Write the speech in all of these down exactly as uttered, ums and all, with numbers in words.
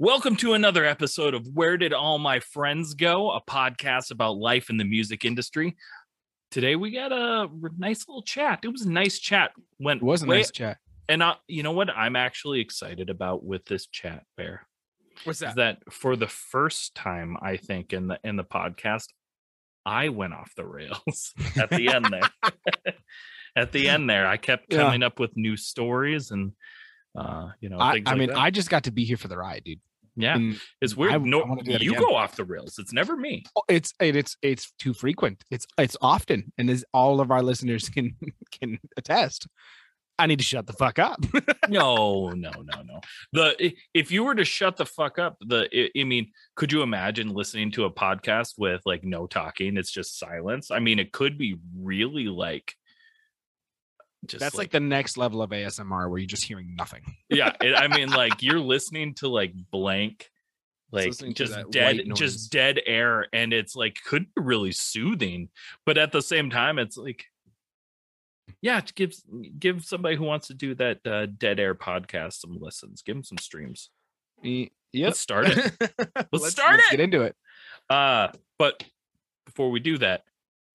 Welcome to another episode of Where Did All My Friends Go, a podcast about life in the music industry. Today we got a nice little chat. It was a nice chat. Went it was a way, nice chat. And I, you know what I'm actually excited about with this chat, Bear? What's that? Is that for the first time, I think, in the in the podcast, I went off the rails at the end there. At the end there, I kept coming yeah. up with new stories and uh you know I, I like mean that. I just got to be here for the ride, dude. Yeah, and it's weird. I, no, I you again. go off the rails. It's never me. Oh, it's it's it's too frequent. It's it's often, and as all of our listeners can can attest, I need to shut the fuck up. no, no, no, no. The if you were to shut the fuck up, the I mean, could you imagine listening to a podcast with like no talking? It's just silence. I mean, it could be really like. Just that's like, like the next level of A S M R where you're just hearing nothing. Yeah, it, I mean, like you're listening to like blank, like just dead, just dead air, and it's like could be really soothing, but at the same time, it's like, yeah, it gives give somebody who wants to do that uh, dead air podcast some listens, give them some streams. Yeah, let's start it. Let's, let's start let's it. Get into it. Uh, but before we do that,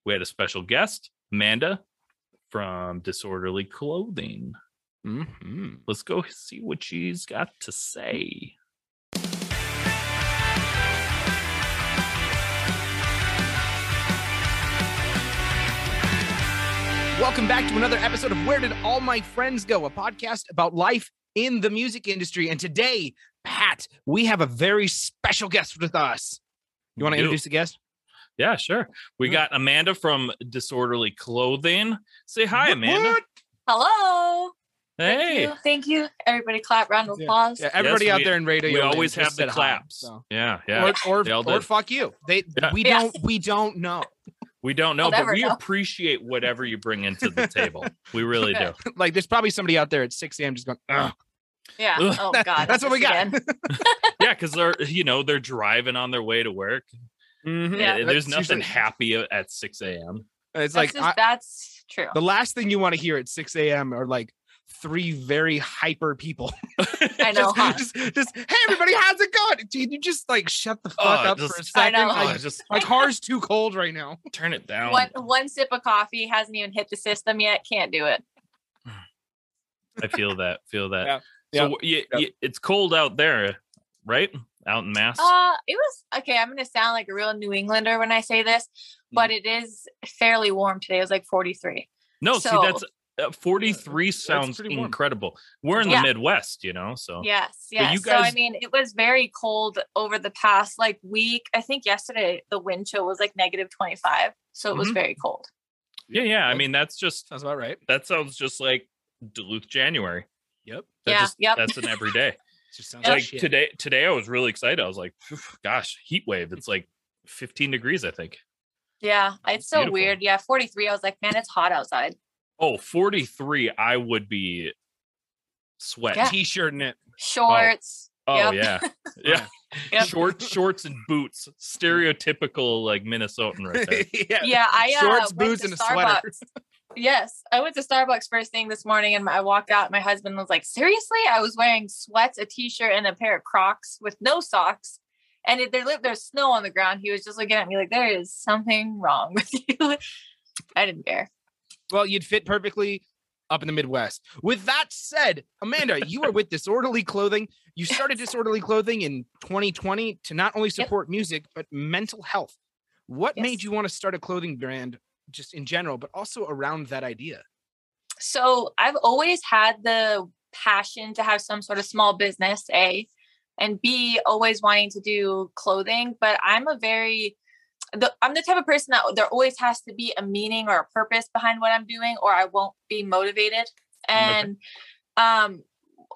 we had a special guest, Amanda. From Disorderly Clothing. Mm-hmm. Let's go see what she's got to say. Welcome back to another episode of Where Did All My Friends Go, a podcast about life in the music industry. And today, Pat, we have a very special guest with us. You want to introduce the guest? Yeah, sure. We got Amanda from Disorderly Clothing. Say hi, Amanda. Hello. Hey. Thank you. Thank you. Everybody clap, round of applause. Yeah. Yeah, everybody yes, out we, there in radio. We always have the claps. Hi, so. Yeah, yeah. Or, or, or fuck you. They yeah. we don't we don't know. We don't know, but we know. appreciate whatever you bring into the table. We really yeah. do. Like there's probably somebody out there at six a.m. just going, ugh. Yeah. Ugh. Oh God. That's what we got. Yeah, because they're you know, they're driving on their way to work. Mm-hmm. Yeah. There's nothing usually... happy at six a.m. It's that's like just, I, that's true. The last thing you want to hear at six a.m. are like three very hyper people. I know. just, huh? just, just hey, everybody, how's it going? Dude, you just like shut the fuck oh, up just, for a second. I know. Like, oh, just, my car's too cold right now. Turn it down. One, one sip of coffee hasn't even hit the system yet. Can't do it. I feel that. Feel that. Yeah. So yeah. You, yeah. You, it's cold out there, right? Out in Mass? Uh, it was okay. I'm going to sound like a real New Englander when I say this, but it is fairly warm today. It was like forty-three. No, so, see, that's uh, forty-three sounds that's incredible. We're in yeah. the Midwest, you know, so yes, yes. You guys... So, I mean, it was very cold over the past like week. I think yesterday the wind chill was like negative twenty-five, so it mm-hmm. was very cold. Yeah, yeah. I mean, that's just sounds about right. That sounds just like Duluth January. Yep. That yeah. Just, yep. That's an everyday. Just sounds like shit. today today I was really excited. I was like, gosh, heat wave. It's like fifteen degrees, I think. Yeah, it's so beautiful. Weird. Yeah, forty-three. I was like, man, it's hot outside. Oh, forty-three, I would be sweat yeah. t-shirting it. Shorts. Oh, oh yep. yeah. Yeah. Yep. Shorts, shorts and boots. Stereotypical like Minnesotan right there. yeah. yeah, I uh, shorts, boots, and a sweater. Yes, I went to Starbucks first thing this morning and I walked out. My husband was like, seriously? I was wearing sweats, a t-shirt and a pair of Crocs with no socks. And it, there, there's snow on the ground. He was just looking at me like, there is something wrong with you. I didn't care. Well, you'd fit perfectly up in the Midwest. With that said, Amanda, you are with Disorderly Clothing. You started Disorderly Clothing in twenty twenty to not only support yep. music, but mental health. What yes. made you want to start a clothing brand? Just in general, but also around that idea. So I've always had the passion to have some sort of small business, A, and B, always wanting to do clothing. But I'm a very, the, I'm the type of person that there always has to be a meaning or a purpose behind what I'm doing, or I won't be motivated. And um,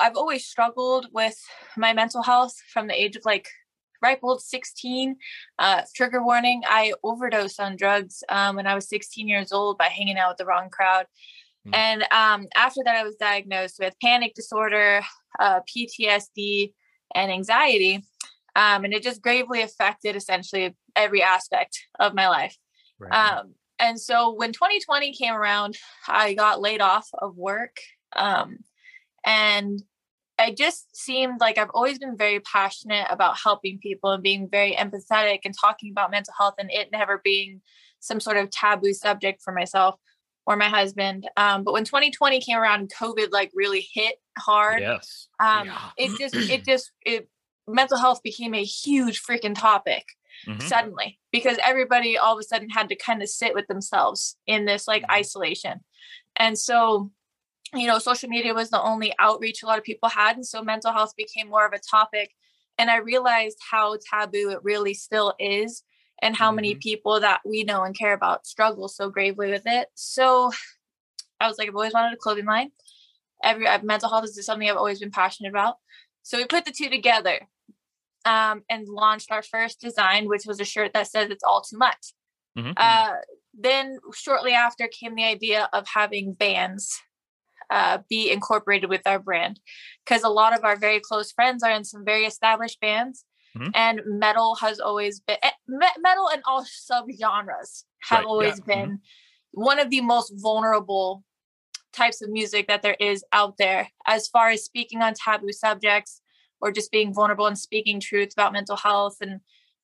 I've always struggled with my mental health from the age of like ripe old sixteen. Uh, trigger warning, I overdosed on drugs um, when I was sixteen years old by hanging out with the wrong crowd. Mm. And um, after that, I was diagnosed with panic disorder, uh, P T S D, and anxiety. Um, and it just gravely affected essentially every aspect of my life. Right. Um, and so when twenty twenty came around, I got laid off of work. Um, and I just seemed like I've always been very passionate about helping people and being very empathetic and talking about mental health and it never being some sort of taboo subject for myself or my husband. Um, but when twenty twenty came around and COVID like really hit hard, yes. um, yeah. it just, it just, it, mental health became a huge freaking topic mm-hmm. suddenly because everybody all of a sudden had to kind of sit with themselves in this like mm-hmm. isolation. And so, you know, social media was the only outreach a lot of people had. And so mental health became more of a topic. And I realized how taboo it really still is and how mm-hmm. many people that we know and care about struggle so gravely with it. So I was like, I've always wanted a clothing line. Every uh, mental health is something I've always been passionate about. So we put the two together um, and launched our first design, which was a shirt that says it's all too much. Mm-hmm. Uh, then shortly after came the idea of having bands uh, be incorporated with our brand, because a lot of our very close friends are in some very established bands. Mm-hmm. And metal has always been metal and all subgenres have right, always yeah. been mm-hmm. one of the most vulnerable types of music that there is out there as far as speaking on taboo subjects or just being vulnerable and speaking truth about mental health and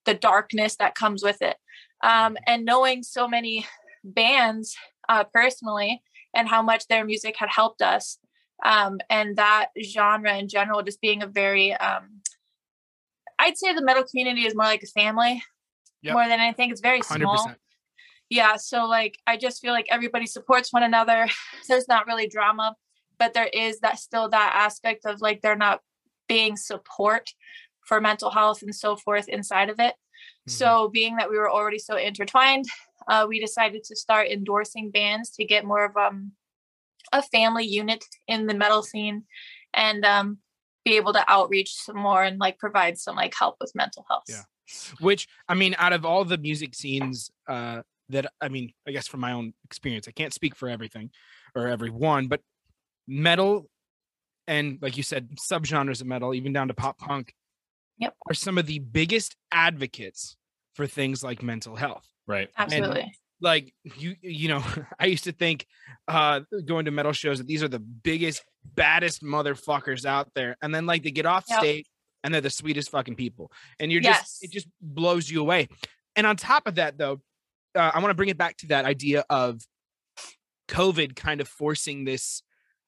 the darkness that comes with it. Um, and knowing so many bands uh, personally and how much their music had helped us um, and that genre in general, just being a very, um, I'd say the metal community is more like a family yep. more than anything. It's very small. one hundred percent Yeah. So like, I just feel like everybody supports one another. There's not really drama, but there is that still that aspect of like, they're not being support for mental health and so forth inside of it. Mm-hmm. So being that we were already so intertwined, uh, we decided to start endorsing bands to get more of um, a family unit in the metal scene and um, be able to outreach some more and like provide some like help with mental health. Yeah. Which, I mean, out of all the music scenes, uh, that, I mean, I guess from my own experience, I can't speak for everything or everyone, but metal and, like you said, subgenres of metal, even down to pop punk, yep. are some of the biggest advocates for things like mental health. Right. Absolutely. And, like, you you know, I used to think uh, going to metal shows that these are the biggest, baddest motherfuckers out there. And then, like, they get off yep. stage and they're the sweetest fucking people. And you're yes. just, it just blows you away. And on top of that, though, Uh, I want to bring it back to that idea of COVID kind of forcing this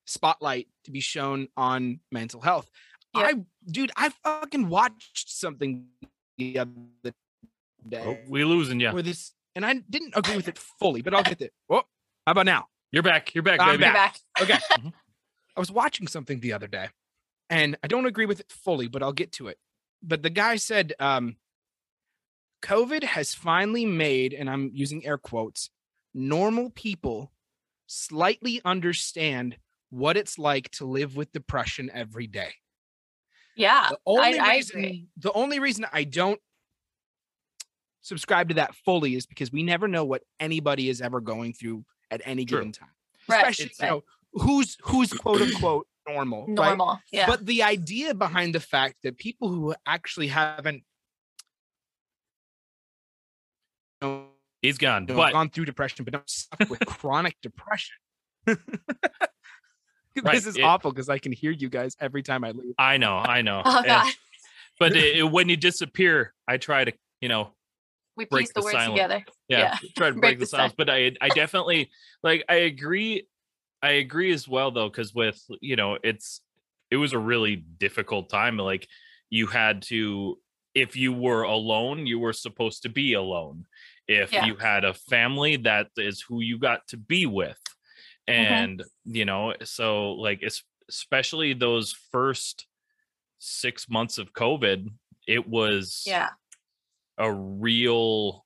spotlight to be shown on mental health. Yeah. I, dude, I fucking watched something the other day. Oh, we're losing you. Where this, and I didn't agree with it fully, but I'll get it. Oh, how about now? You're back. You're back, baby. I'm back. You're back. Okay. Mm-hmm. I was watching something the other day, and I don't agree with it fully, but I'll get to it. But the guy said, um, COVID has finally made, and I'm using air quotes, normal people slightly understand what it's like to live with depression every day. Yeah. The only, I, reason, I agree. The only reason I don't subscribe to that fully is because we never know what anybody is ever going through at any True. Given time. Right. Especially, you know, who's, who's quote unquote normal. Normal. Right? Yeah. But the idea behind the fact that people who actually haven't He's gone. But gone through depression, but don't suffer with chronic depression. Right. This is it, awful because I can hear you guys every time I leave. I know, I know. Oh, God. And, but it, it, when you disappear, I try to, you know, we break piece the, the words silence. Together. Yeah, yeah. Try to break, break the, the silence. But I, I definitely like. I agree. I agree as well, though, because with you know, it's it was a really difficult time. Like you had to, if you were alone, you were supposed to be alone. If yeah. you had a family, that is who you got to be with. And, mm-hmm. you know, so like, it's especially those first six months of COVID, it was yeah. a real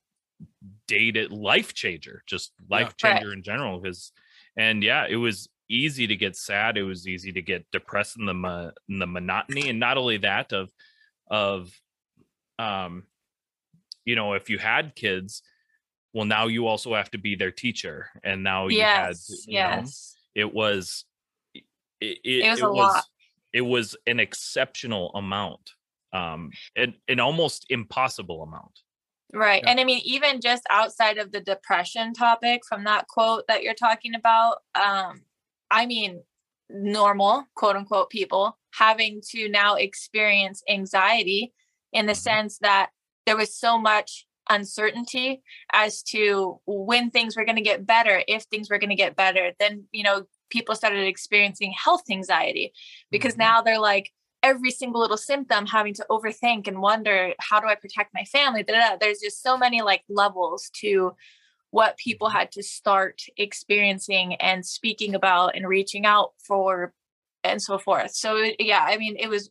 dated life changer, just life yeah. changer right. in general. Because, and yeah, it was easy to get sad. It was easy to get depressed in the, mo- in the monotony. And not only that of, of, um, you know, if you had kids, well, now you also have to be their teacher. And now you yes, had, you yes. know, it was, it, it, it was, it, a was lot. It was an exceptional amount, um, and an almost impossible amount. Right. Yeah. And I mean, even just outside of the depression topic from that quote that you're talking about, um, I mean, normal, quote unquote, people having to now experience anxiety in the sense that there was so much uncertainty as to when things were going to get better, if things were going to get better. Then, you know, people started experiencing health anxiety because now they're like, every single little symptom, having to overthink and wonder, how do I protect my family? There's just so many like levels to what people had to start experiencing and speaking about and reaching out for and so forth. So yeah, I mean, it was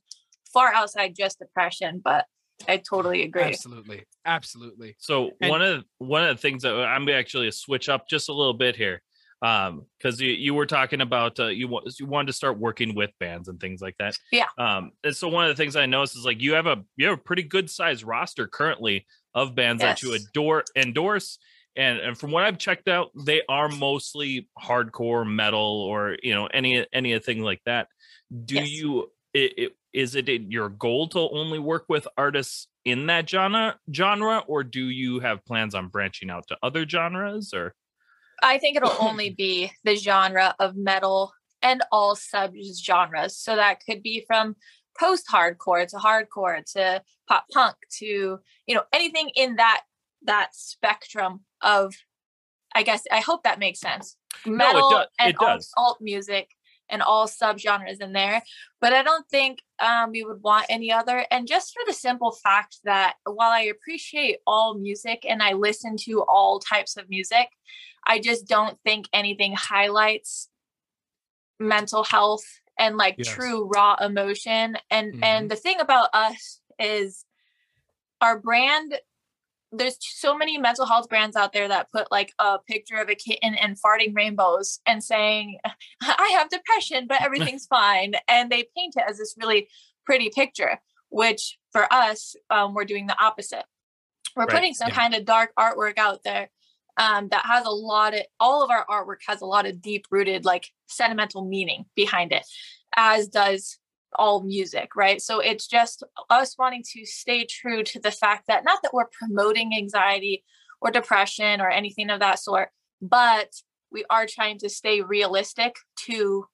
far outside just depression, but I totally agree. Absolutely. Absolutely. So and- one of one of the things that I'm actually going to switch up just a little bit here. Um, cause you, you were talking about, uh, you, you wanted to start working with bands and things like that. Yeah. Um, and so one of the things I noticed is like, you have a, you have a pretty good sized roster currently of bands yes. that you adore endorse. And, and from what I've checked out, they are mostly hardcore metal or, you know, any, anything like that. Do yes. you, it, it, is it your goal to only work with artists in that genre genre, or do you have plans on branching out to other genres or? I think it'll only be the genre of metal and all subgenres. So that could be from post-hardcore to hardcore to pop punk to, you know, anything in that that spectrum of, I guess, I hope that makes sense. Metal no, it do- and it does. Alt, alt music and all subgenres in there. But I don't think um, we would want any other. And just for the simple fact that while I appreciate all music and I listen to all types of music, I just don't think anything highlights mental health and like yes. true raw emotion. And, mm-hmm. and the thing about us is our brand, there's so many mental health brands out there that put like a picture of a kitten and farting rainbows and saying, I have depression, but everything's fine. And they paint it as this really pretty picture, which for us, um, we're doing the opposite. We're right. putting some yeah. kind of dark artwork out there. Um, that has a lot of, all of our artwork has a lot of deep rooted, like sentimental meaning behind it, as does all music, right? So it's just us wanting to stay true to the fact that not that we're promoting anxiety or depression or anything of that sort, but we are trying to stay realistic to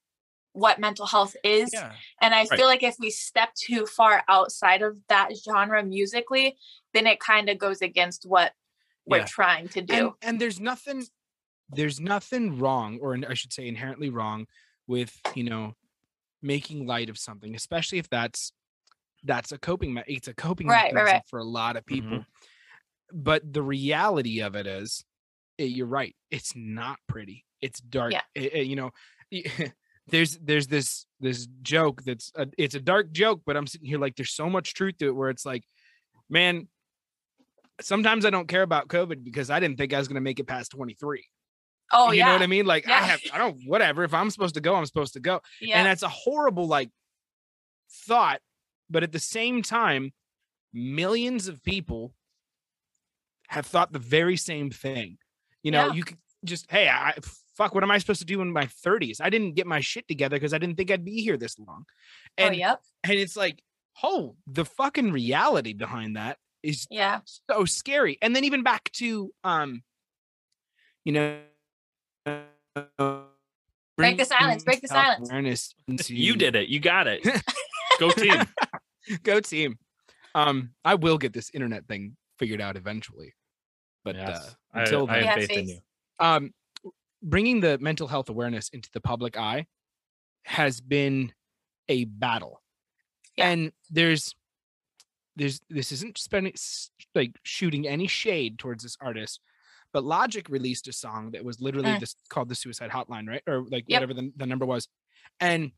what mental health is. Yeah. And I right. feel like if we step too far outside of that genre musically, then it kind of goes against what we're yeah. trying to do. And, and there's nothing, there's nothing wrong, or I should say inherently wrong with, you know, making light of something, especially if that's, that's a coping, me- it's a coping right, mechanism right. for a lot of people. Mm-hmm. But the reality of it is, it, you're right. It's not pretty. It's dark. Yeah. It, it, you know, there's, there's this, this joke that's, a, it's a dark joke, but I'm sitting here like, there's so much truth to it where it's like, man, sometimes I don't care about COVID because I didn't think I was going to make it past twenty-three. Oh, you yeah. You know what I mean? Like yeah. I have, I don't, whatever. If I'm supposed to go, I'm supposed to go. Yeah. And that's a horrible like thought. But at the same time, millions of people have thought the very same thing. You know, yeah. you could just, hey, I, fuck, what am I supposed to do in my thirties? I didn't get my shit together because I didn't think I'd be here this long. And, oh, yep. and it's like, oh, the fucking reality behind that is yeah so scary. And then even back to um you know uh, break the silence break the silence awareness into... you did it you got it go team go team um I will get this internet thing figured out eventually, but yes. uh, until I, then, I have faith in you. Um bringing the mental health awareness into the public eye has been a battle. yeah. And there's There's, this isn't spending, like shooting any shade towards this artist, but Logic released a song that was literally uh. this, called The Suicide Hotline, right? Or like yep. whatever the, the number was. And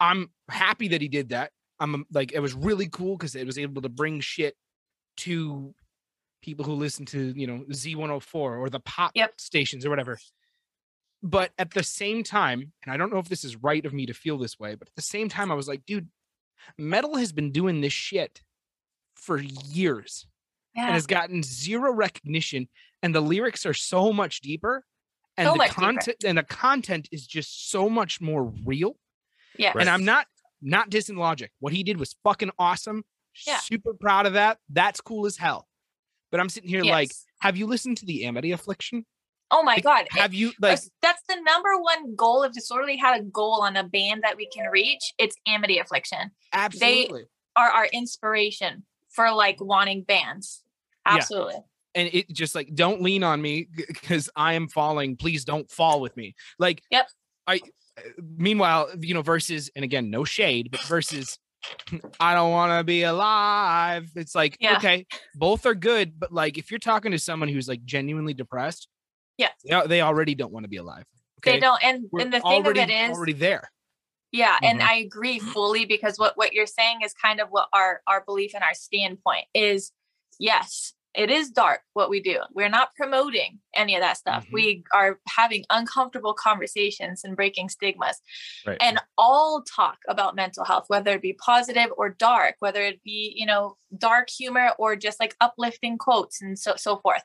I'm happy that he did that. I'm like, it was really cool because it was able to bring shit to people who listen to, you know, Z one oh four or the pop yep. stations or whatever. But at the same time, and I don't know if this is right of me to feel this way, but at the same time, I was like, dude, metal has been doing this shit for years yeah. and has gotten zero recognition, and the lyrics are so much deeper and so the content deeper. and the content is just so much more real. Yeah. Right. And I'm not, not dissing Logic. What he did was fucking awesome. Yeah. Super proud of that. That's cool as hell. But I'm sitting here yes. like, have you listened to the Amity Affliction? Oh my God. Have you, like, that's the number one goal. If Disorderly had a goal on a band that we can reach, it's Amity Affliction. Absolutely. They are our inspiration for like wanting bands. Absolutely. Yeah. And it just like, don't lean on me because I am falling. Please don't fall with me. Like, yep. I, meanwhile, you know, versus, and again, no shade, but versus I don't want to be alive. It's like, yeah. Okay, both are good. But like, if you're talking to someone who's like genuinely depressed, yeah, you know, they already don't want to be alive. Okay? They don't. And, and the thing already, of it is already there. Yeah. Mm-hmm. And I agree fully, because what, what you're saying is kind of what our, our belief and our standpoint is. Yes, it is dark what we do. We're not promoting any of that stuff. Mm-hmm. We are having uncomfortable conversations and breaking stigmas, right. And all talk about mental health, whether it be positive or dark, whether it be, you know, dark humor or just like uplifting quotes and so, so forth.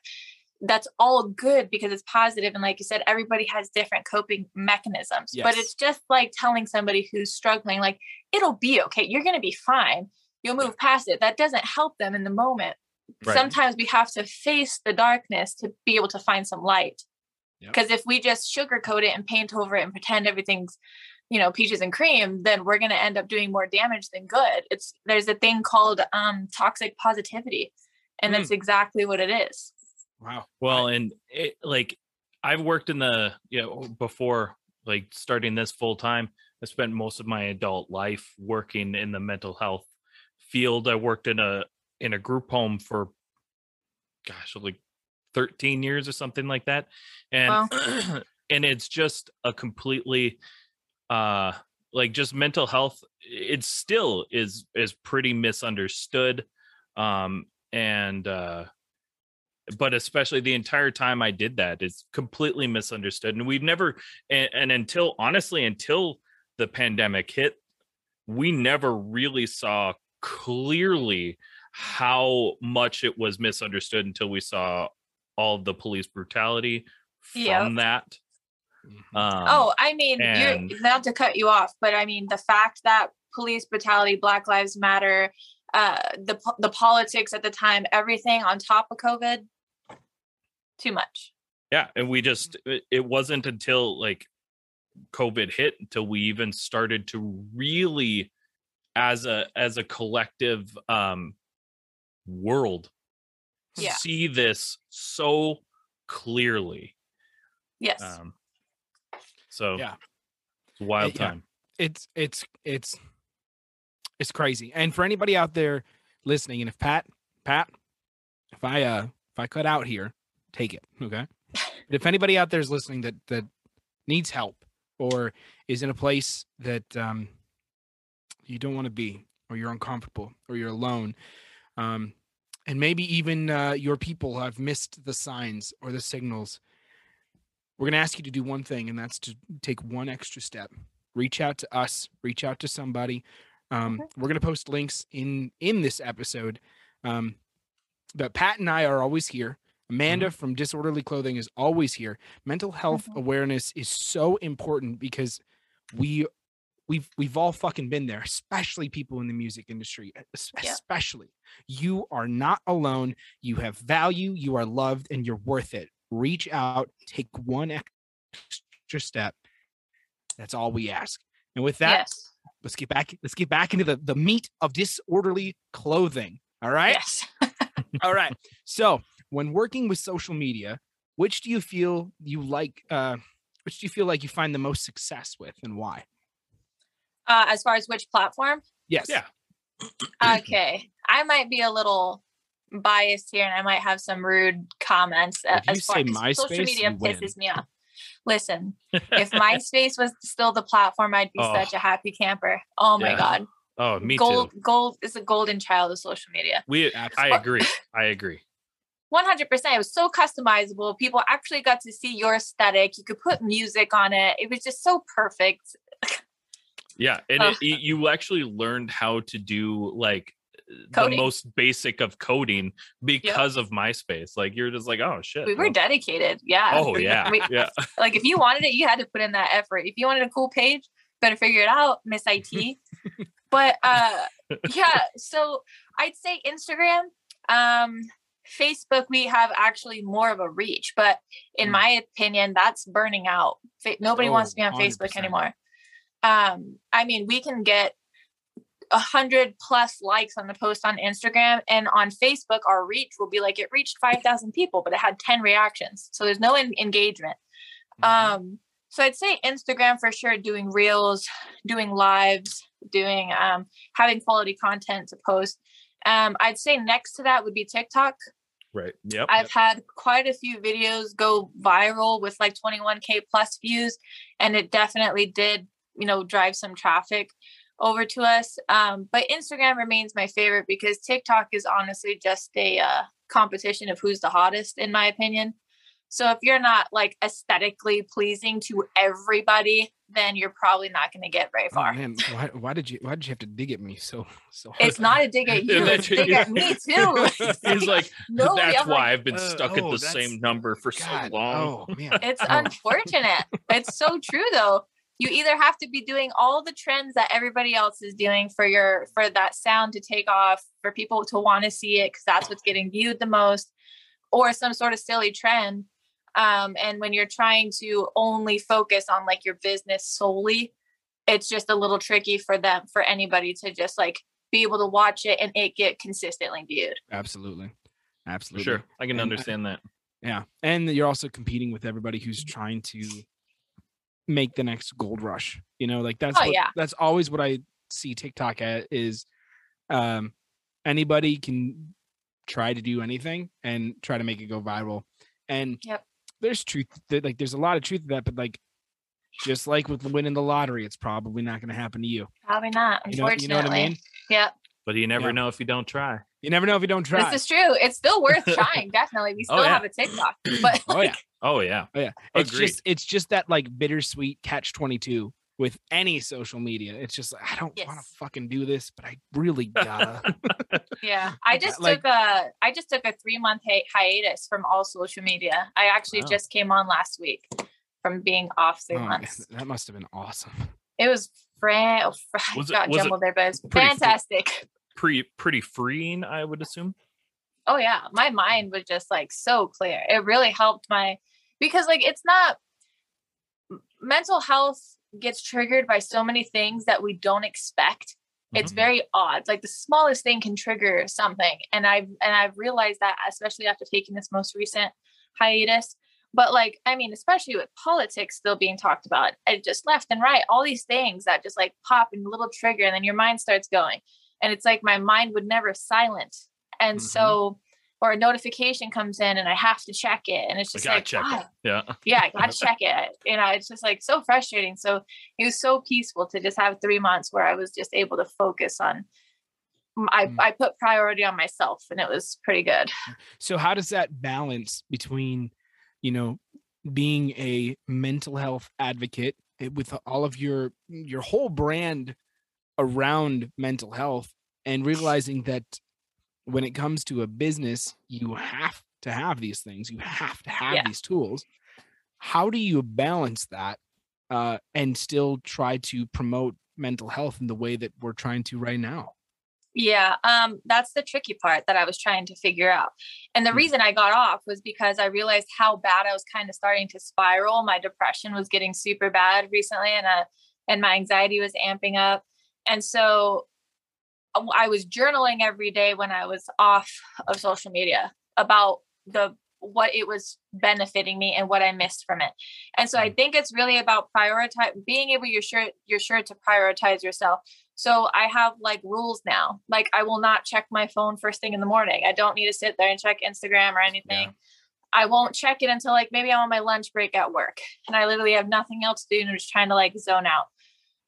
That's all good because it's positive. And like you said, everybody has different coping mechanisms, yes. But it's just like telling somebody who's struggling, like, it'll be okay. You're going to be fine. You'll move past it. That doesn't help them in the moment. Right. Sometimes we have to face the darkness to be able to find some light. Because yep. If we just sugarcoat it and paint over it and pretend everything's, you know, peaches and cream, then we're going to end up doing more damage than good. It's, there's a thing called um, toxic positivity. And mm. that's exactly what it is. Wow. Well, and it, like, I've worked in the, you know, before like starting this full time, I spent most of my adult life working in the mental health field. I worked in a, in a group home for gosh, like thirteen years or something like that. And, wow. And it's just a completely, uh, like just mental health. It still is, is pretty misunderstood. Um, and, uh, but especially the entire time I did that, it's completely misunderstood. And we've never, and, and until honestly, until the pandemic hit, we never really saw clearly how much it was misunderstood until we saw all the police brutality from yep. that. Um, oh, I mean, and- you're, not to cut you off, but I mean, the fact that police brutality, Black Lives Matter, uh, the the politics at the time, everything on top of COVID. Too much. Yeah. And we just, it wasn't until like COVID hit until we even started to really as a, as a collective um, world yeah. see this so clearly. Yes. Um, so yeah. It's a wild it, time. Yeah. It's, it's, it's, it's crazy. And for anybody out there listening, and if Pat, Pat, if I, uh, if I cut out here, take it. Okay. But if anybody out there is listening that, that needs help or is in a place that, um, you don't want to be, or you're uncomfortable, or you're alone. Um, and maybe even uh, your people have missed the signs or the signals. We're going to ask you to do one thing, and that's to take one extra step. Reach out to us. Reach out to somebody. Um, okay. We're going to post links in, in this episode. Um, but Pat and I are always here. Amanda mm-hmm. from Disorderly Clothing is always here. Mental health mm-hmm. awareness is so important because we We've we've all fucking been there, especially people in the music industry, especially. Yeah. You are not alone. You have value. You are loved and you're worth it. Reach out. Take one extra step. That's all we ask. And with that, yes. let's get back. Let's get back into the, the meat of Disorderly Clothing. All right. Yes. All right. So when working with social media, which do you feel you like? Uh, which do you feel like you find the most success with and why? Uh, as far as which platform? Yes. Yeah. Okay. I might be a little biased here and I might have some rude comments. Uh, as far as MySpace, social media pisses me off. Listen, if MySpace was still the platform, I'd be oh. such a happy camper. Oh my yeah. God. Oh, me gold, too. Gold is a golden child of social media. We, I agree. I agree. one hundred percent. It was so customizable. People actually got to see your aesthetic. You could put music on it. It was just so perfect. Yeah, and oh. it, it, you actually learned how to do like coding. The most basic of coding because yep. of MySpace. Like you're just like, oh shit, we were oh. dedicated. Yeah. Oh yeah. we, yeah. Like if you wanted it, you had to put in that effort. If you wanted a cool page, better figure it out, Miss I T. But uh, yeah, so I'd say Instagram. Um, Facebook, we have actually more of a reach, but in mm. my opinion, that's burning out. Nobody oh, wants to be on one hundred percent. Facebook anymore. Um, I mean, we can get a hundred plus likes on the post on Instagram, and on Facebook, our reach will be like, it reached five thousand people, but it had ten reactions. So there's no in- engagement. Mm-hmm. Um, so I'd say Instagram for sure, doing reels, doing lives, doing, um, having quality content to post. Um, I'd say next to that would be TikTok. Right. Yep. I've yep. had quite a few videos go viral with like twenty-one K plus views, and it definitely did, you know, drive some traffic over to us. Um, but Instagram remains my favorite because TikTok is honestly just a uh, competition of who's the hottest, in my opinion. So if you're not like aesthetically pleasing to everybody, then you're probably not going to get very far. Oh, man, why, why did you? Why did you have to dig at me so so hard? It's not a dig at you. It's a dig at me too. It's like, like no, that's I'm why like, I've been stuck uh, at oh, the same number for God, so long. Oh, man. It's oh. unfortunate. It's so true though. You either have to be doing all the trends that everybody else is doing for your for that sound to take off, for people to want to see it because that's what's getting viewed the most, or some sort of silly trend. Um, and when you're trying to only focus on like your business solely, it's just a little tricky for them, for anybody to just like be able to watch it and it get consistently viewed. Absolutely. Absolutely. For sure. I can and understand I, that. Yeah. And you're also competing with everybody who's trying to make the next gold rush, you know, like that's, oh, what, yeah. that's always what I see TikTok at is, um, anybody can try to do anything and try to make it go viral. And yep. there's truth that like there's a lot of truth to that, but like just like with winning the lottery, it's probably not going to happen to you. Probably not, unfortunately. You know, you know what I mean? Yeah. But you never yeah. know if you don't try. You never know if you don't try. This is true. It's still worth trying. Definitely, we still oh, yeah. have a TikTok. But oh yeah, oh yeah, oh yeah. It's Agreed. just it's just that like bittersweet catch twenty-two with any social media. It's just like I don't yes. want to fucking do this, but I really gotta. Yeah, I just like, took a I just took a three month hi- hiatus from all social media. I actually wow. just came on last week from being off three oh, months. Man, that must have been awesome. It was fra- oh, fra- was got it, jumbled there, but it's fantastic. Free, pretty pretty freeing, I would assume. Oh yeah, my mind was just like so clear. It really helped my because like it's not mental health gets triggered by so many things that we don't expect. It's very odd. Like the smallest thing can trigger something. And I've, and I've realized that, especially after taking this most recent hiatus, but like, I mean, especially with politics still being talked about, it just left and right, all these things that just like pop and a little trigger and then your mind starts going. And it's like, my mind would never silent. And mm-hmm. so, or a notification comes in and I have to check it. And it's just like, check oh, it. yeah, yeah, I got to check it. You know, it's just like so frustrating. So it was so peaceful to just have three months where I was just able to focus on, I, mm. I put priority on myself and it was pretty good. So how does that balance between, you know, being a mental health advocate with all of your, your whole brand around mental health and realizing that when it comes to a business, you have to have these things. You have to have yeah. these tools. How do you balance that uh, and still try to promote mental health in the way that we're trying to right now? Yeah, um, that's the tricky part that I was trying to figure out. And the mm-hmm. reason I got off was because I realized how bad I was kind of starting to spiral. My depression was getting super bad recently, and uh, and my anxiety was amping up. And so I was journaling every day when I was off of social media about the, what it was benefiting me and what I missed from it. And so I think it's really about prioritize being able, you're sure, you're sure to prioritize yourself. So I have like rules now, like I will not check my phone first thing in the morning. I don't need to sit there and check Instagram or anything. Yeah. I won't check it until like, maybe I'm on my lunch break at work and I literally have nothing else to do. And I'm just trying to like zone out.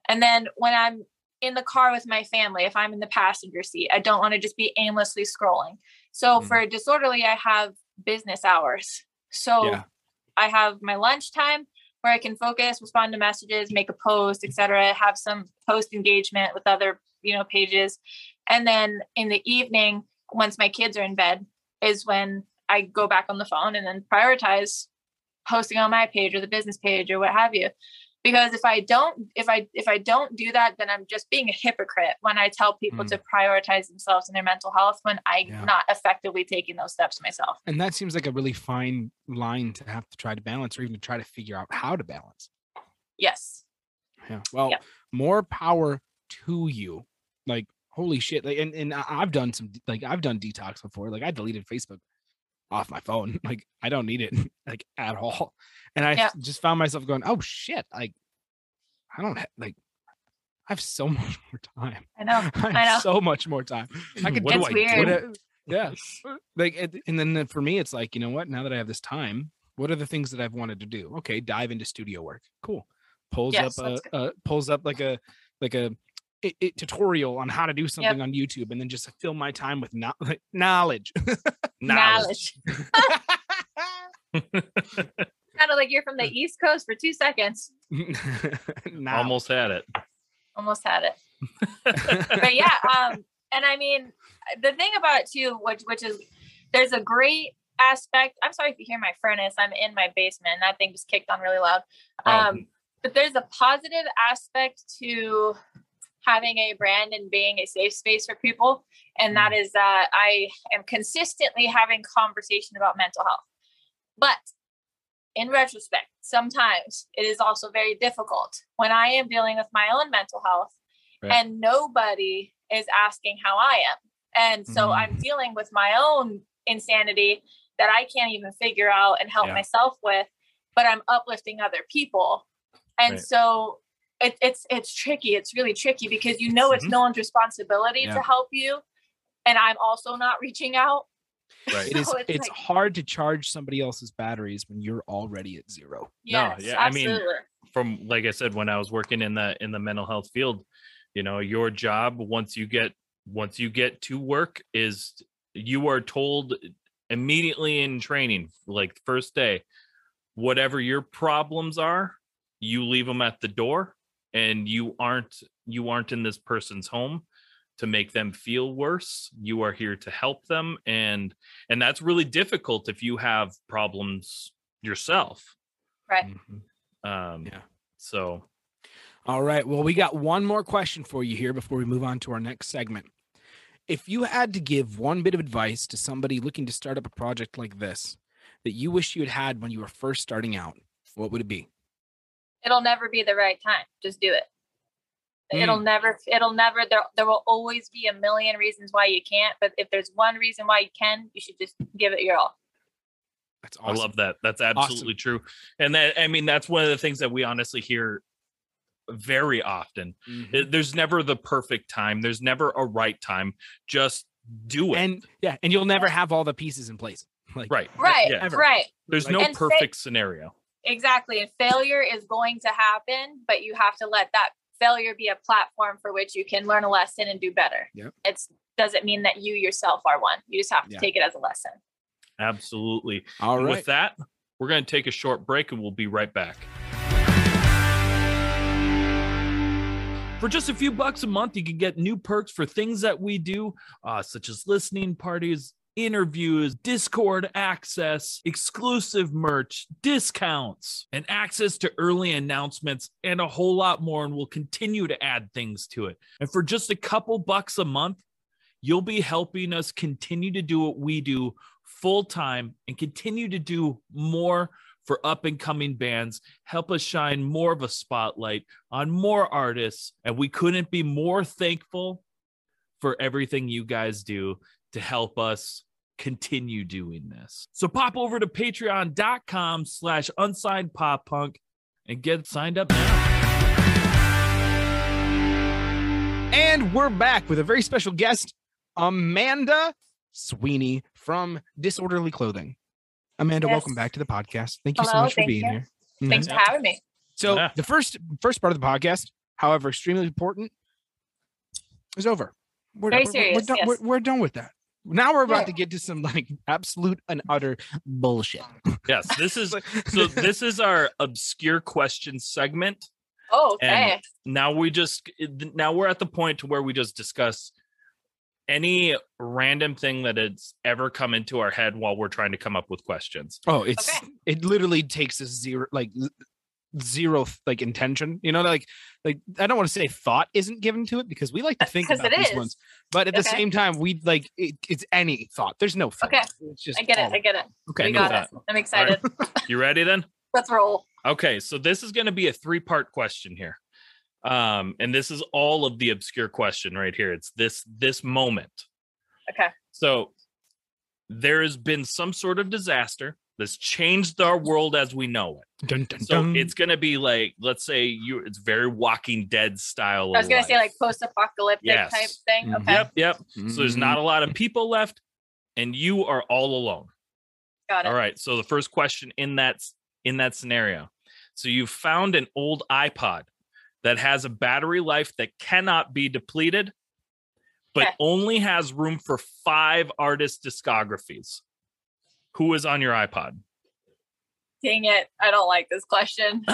And then when I'm in the car with my family, if I'm in the passenger seat, I don't want to just be aimlessly scrolling. So mm. for Disorderly, I have business hours. So yeah. I have my lunchtime where I can focus, respond to messages, make a post, et cetera, have some post engagement with other, you know, pages. And then in the evening, once my kids are in bed is when I go back on the phone and then prioritize posting on my page or the business page or what have you. Because if I don't, if I, if I don't do that, then I'm just being a hypocrite when I tell people mm. to prioritize themselves and their mental health when I'm yeah. not effectively taking those steps myself. And that seems like a really fine line to have to try to balance, or even to try to figure out how to balance. Yes. Yeah. Well, yeah. more power to you. Like, holy shit. Like, and, and I've done some, like I've done detox before. Like I deleted Facebook off my phone. Like I don't need it like at all. And I yeah. just found myself going, oh shit. Like I don't ha- like, I have so much more time. I know. I, I know. So much more time. I could, what do I weird. do? Yeah. Like, and then for me, it's like, you know what, now that I have this time, what are the things that I've wanted to do? Okay. Dive into studio work. Cool. Pulls yes, up, a, a pulls up like a, like a, It, it, tutorial on how to do something yep. on YouTube, and then just fill my time with no, like, knowledge. Knowledge. Sounded like you're from the East Coast for two seconds. Nah. Almost had it. Almost had it. But yeah, um, and I mean, the thing about too, which which is, there's a great aspect. I'm sorry if you hear my furnace. I'm in my basement. That thing just kicked on really loud. Um, oh. But there's a positive aspect to having a brand and being a safe space for people. And that is that I am consistently having conversation about mental health. But in retrospect, sometimes it is also very difficult when I am dealing with my own mental health right. and nobody is asking how I am. And so mm-hmm. I'm dealing with my own insanity that I can't even figure out and help yeah. myself with, but I'm uplifting other people. And right. so It, it's it's tricky. It's really tricky because you know it's mm-hmm. no one's responsibility yeah. to help you, and I'm also not reaching out. Right. It is. So it's it's like, hard to charge somebody else's batteries when you're already at zero. Yes, no, yeah, absolutely. I mean, from like I said, when I was working in the in the mental health field, you know, your job once you get once you get to work is you are told immediately in training, like the first day, whatever your problems are, you leave them at the door. And you aren't you aren't in this person's home to make them feel worse. You are here to help them. And and that's really difficult if you have problems yourself. Right. Mm-hmm. Um, yeah. So. All right. Well, we got one more question for you here before we move on to our next segment. If you had to give one bit of advice to somebody looking to start up a project like this that you wish you had had when you were first starting out, what would it be? It'll never be the right time. Just do it. Mm. It'll never, it'll never, there, there will always be a million reasons why you can't, but if there's one reason why you can, you should just give it your all. That's awesome. I love that. That's absolutely awesome. True. And that, I mean, that's one of the things that we honestly hear very often. Mm-hmm. There's never the perfect time. There's never a right time. Just do it. And yeah. And you'll never have all the pieces in place. Like, right. Right. Yeah. Right. There's no and perfect say- scenario. Exactly. And failure is going to happen, but you have to let that failure be a platform for which you can learn a lesson and do better. Yep. It's doesn't mean that you yourself are one. You just have to yeah. take it as a lesson. Absolutely. All right. With that, we're going to take a short break and we'll be right back. For just a few bucks a month, you can get new perks for things that we do, uh, such as listening parties, interviews, Discord access, exclusive merch, discounts, and access to early announcements, and a whole lot more. And we'll continue to add things to it. And for just a couple bucks a month, you'll be helping us continue to do what we do full time and continue to do more for up and coming bands, help us shine more of a spotlight on more artists. And we couldn't be more thankful for everything you guys do to help us continue doing this. So pop over to patreon.com slash unsigned pop punk and get signed up now. And we're back with a very special guest, Amanda Sweeney from Disorderly Clothing. Amanda, yes. welcome back to the podcast. Thank you Hello, so much for being you. Here. Mm-hmm. Thanks for having me. So yeah. the first first part of the podcast, however extremely important, is over. We're, very we're, serious, we're, done, yes. we're, we're done with that. Now we're about yeah. to get to some like absolute and utter bullshit. Yes, this is so. This is our obscure question segment. Oh, okay. And now we just now we're at the point to where we just discuss any random thing that has ever come into our head while we're trying to come up with questions. Oh, it's okay. It literally takes us zero like zero like intention, you know, like, like I don't want to say thought isn't given to it because we like to think about these is. ones, but at okay. the same time, we like it, it's any thought. There's no thought. Okay, it's just I get it. I get it. Okay, we got it. I'm excited. Right. You ready then? Let's roll. Okay, so this is going to be a three-part question here, um, and this is all of the obscure question right here. It's this this moment. Okay. So there has been some sort of disaster that's changed our world as we know it. Dun, dun, so dun. It's going to be like, let's say you, it's very Walking Dead style. I was going to say like post-apocalyptic yes. type thing. Mm-hmm. Okay. Yep, yep. Mm-hmm. So there's not a lot of people left and you are all alone. Got it. All right. So the first question in that, in that scenario. So you found an old iPod that has a battery life that cannot be depleted, but okay. only has room for five artist discographies. Who is on your iPod? Dang it. I don't like this question.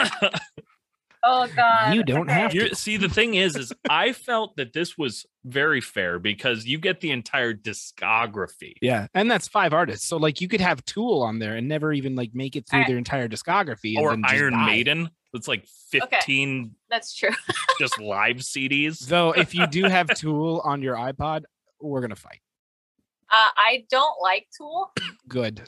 Oh, God. You don't okay. have to. You're, see, the thing is, is I felt that this was very fair because you get the entire discography. Yeah. And that's five artists. So, like, you could have Tool on there and never even, like, make it through right. their entire discography. Or Iron Maiden. It's like fifteen. Okay. That's true. Just live C Ds. Though, if you do have Tool on your iPod, we're going to fight. Uh, I don't like Tool. Good.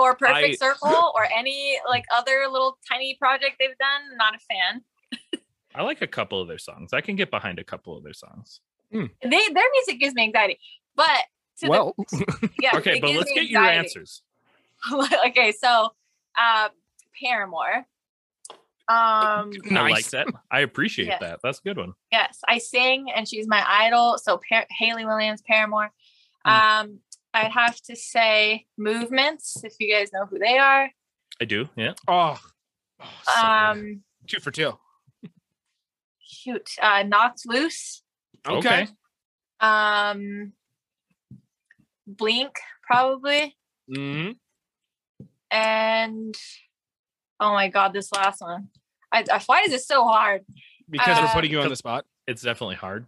Or Perfect I, Circle or any like other little tiny project they've done. Not a fan. I like a couple of their songs. I can get behind a couple of their songs. Mm. They their music gives me anxiety. But to well, the, yeah, okay, but let's get your answers. Okay, so uh, Paramore. Um, nice. I like that. I appreciate yes. that. That's a good one. Yes, I sing and she's my idol. So Par- Haley Williams, Paramore. Um, I'd have to say Movements, if you guys know who they are. I do, yeah. Oh, oh so um, good. Two for two. Shoot, uh, Knocked Loose. Okay. Um, Blink, probably. Mm-hmm. And, oh my God, this last one. I, I, why is this so hard? Because uh, we're putting you on the spot. It's definitely hard.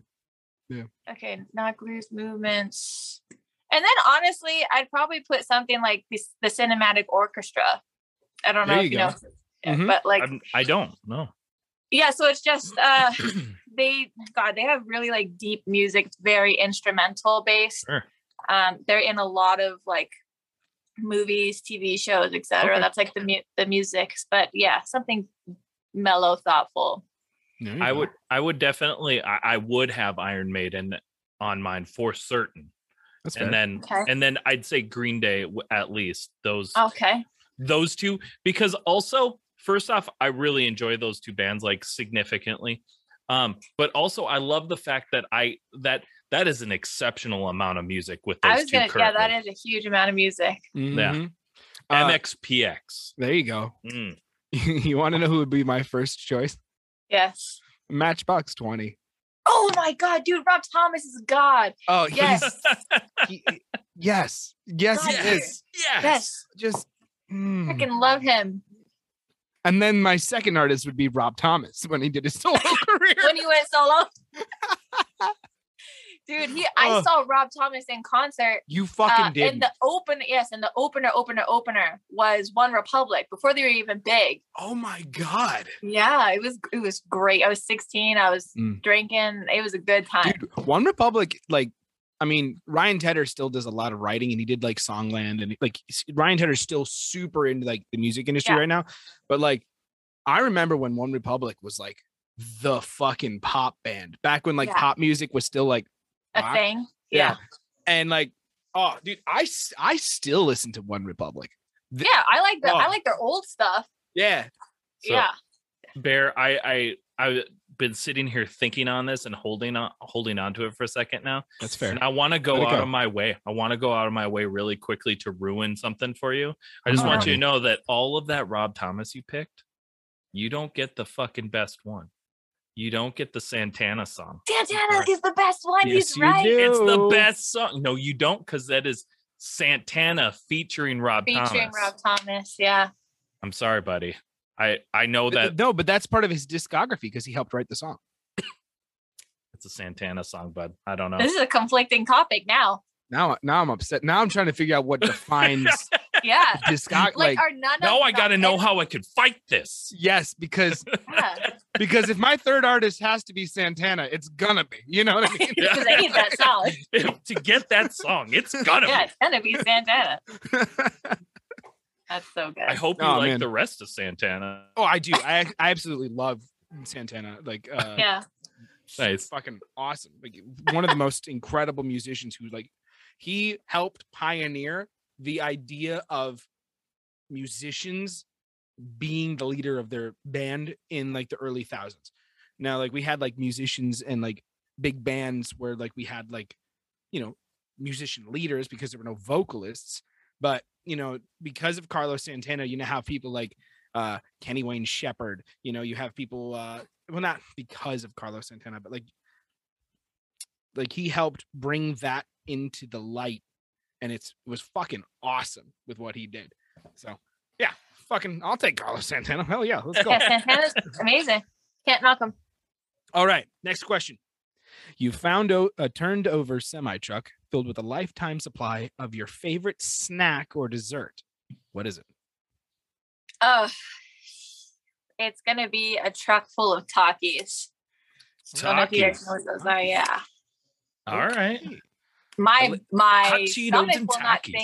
Yeah. Okay, Knock Loose, Movements, and then honestly, I'd probably put something like this, the Cinematic Orchestra. I don't know there if you, you know, mm-hmm. but like I'm, I don't know. Yeah, so it's just uh, they God, they have really like deep music, very instrumental based. Sure. Um, they're in a lot of like movies, T V shows, et cetera. Okay. That's like the mu- the music, but yeah, something mellow, thoughtful. I go. would, I would definitely, I, I would have Iron Maiden on mine for certain, That's and fair. then, okay. and then I'd say Green Day at least those, okay, those two because also first off, I really enjoy those two bands like significantly, um, but also I love the fact that I that that is an exceptional amount of music with those I was two. Gonna, yeah, that is a huge amount of music. Mm-hmm. Yeah, uh, M X P X. There you go. Mm. You want to know who would be my first choice? Yes. Matchbox twenty. Oh my God, dude! Rob Thomas is God. Oh yes, he, yes, yes, God, he is. yes, yes. Just mm. I can love him. And then my second artist would be Rob Thomas when he did his solo career. When he went solo, dude. He, I uh, saw Rob Thomas in concert. You fucking uh, did. And the open, yes, and the opener, opener, opener was One Republic before they were even big. Oh my God. Yeah, it was it was great. I was sixteen. I was mm. drinking. It was a good time. Dude, One Republic, like, I mean, Ryan Tedder still does a lot of writing, and he did like Songland, and like Ryan Tedder's still super into like the music industry yeah. right now. But like, I remember when One Republic was like the fucking pop band back when like yeah. pop music was still like. A thing, yeah. yeah, and like, oh, dude, I, I still listen to One Republic. The, yeah, I like the oh. I like their old stuff. Yeah, so, yeah. Bear, I I I've been sitting here thinking on this and holding on holding on to it for a second now. That's fair. And I want to go out go. of my way. I want to go out of my way really quickly to ruin something for you. I just oh. want you to know that all of that Rob Thomas you picked, you don't get the fucking best one. You don't get the Santana song. Santana is the best one. Yes, He's you right. Do. It's the best song. No, you don't, because that is Santana featuring Rob featuring Thomas. Featuring Rob Thomas, yeah. I'm sorry, buddy. I, I know that. No, but that's part of his discography because he helped write the song. It's a Santana song, bud. I don't know. This is a conflicting topic now. Now, now I'm upset. Now I'm trying to figure out what defines Yeah. Just got, like, like are none now of I got to know how I could fight this. Yes, because yeah. because if my third artist has to be Santana, it's gonna be. You know what I mean? Because I need that song. To get that song, it's gonna yeah, be. It's gonna be Santana. That's so good. I hope you oh, like man. the rest of Santana. Oh, I do. I I absolutely love Santana. Like, uh, yeah. Nice. Fucking awesome. Like, one of the most incredible musicians who, like, he helped pioneer the idea of musicians being the leader of their band in, like, the early thousands. Now, like, we had, like, musicians and, like, big bands where, like, we had, like, you know, musician leaders because there were no vocalists. But, you know, because of Carlos Santana, you know how people like uh, Kenny Wayne Shepherd, you know, you have people, uh, well, not because of Carlos Santana, but like, like he helped bring that into the light, and it's, it was fucking awesome with what he did. So yeah, fucking, I'll take Carlos Santana. Hell yeah, let's go. Yeah, Santana's amazing. Can't knock him. All right, next question. You found a, a turned over semi truck filled with a lifetime supply of your favorite snack or dessert. What is it? Oh, it's going to be a truck full of Takis. Takis. I don't know if you guys know what those are. Yeah. All right. My, my hot Cheetos and Takis.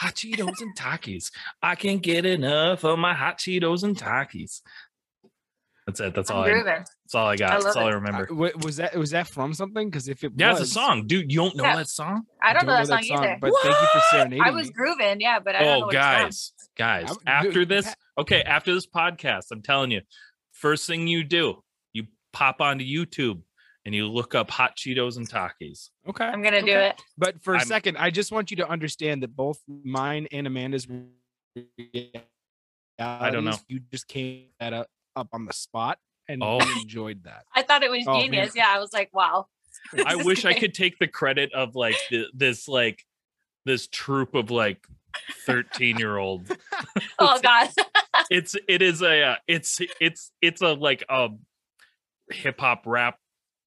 Hot Cheetos and Takis. I can't get enough of my hot Cheetos and Takis. That's it. That's I'm all. I, that's all I got. I that's all it. I remember. Uh, was that was that from something? Because if it yeah, was, it's a song, dude. You don't know yeah. that song? I don't, I don't know, know that, that song either. But what? Thank you for serenading. I was grooving, yeah, but I don't oh, know what guys, guys. I'm, after dude, this, Pat. okay, after this podcast, I'm telling you, first thing you do, you pop onto YouTube and you look up hot Cheetos and Takis. Okay, I'm gonna okay. do it. But for a I'm, second, I just want you to understand that both mine and Amanda's. I don't know. You just came at a. up on the spot and oh. enjoyed that. I thought it was oh, genius. Man. Yeah, I was like, wow. I wish great. I could take the credit of like th- this like this troop of like thirteen year olds. Oh god. it's it is a uh, it's it's it's a like a hip hop rap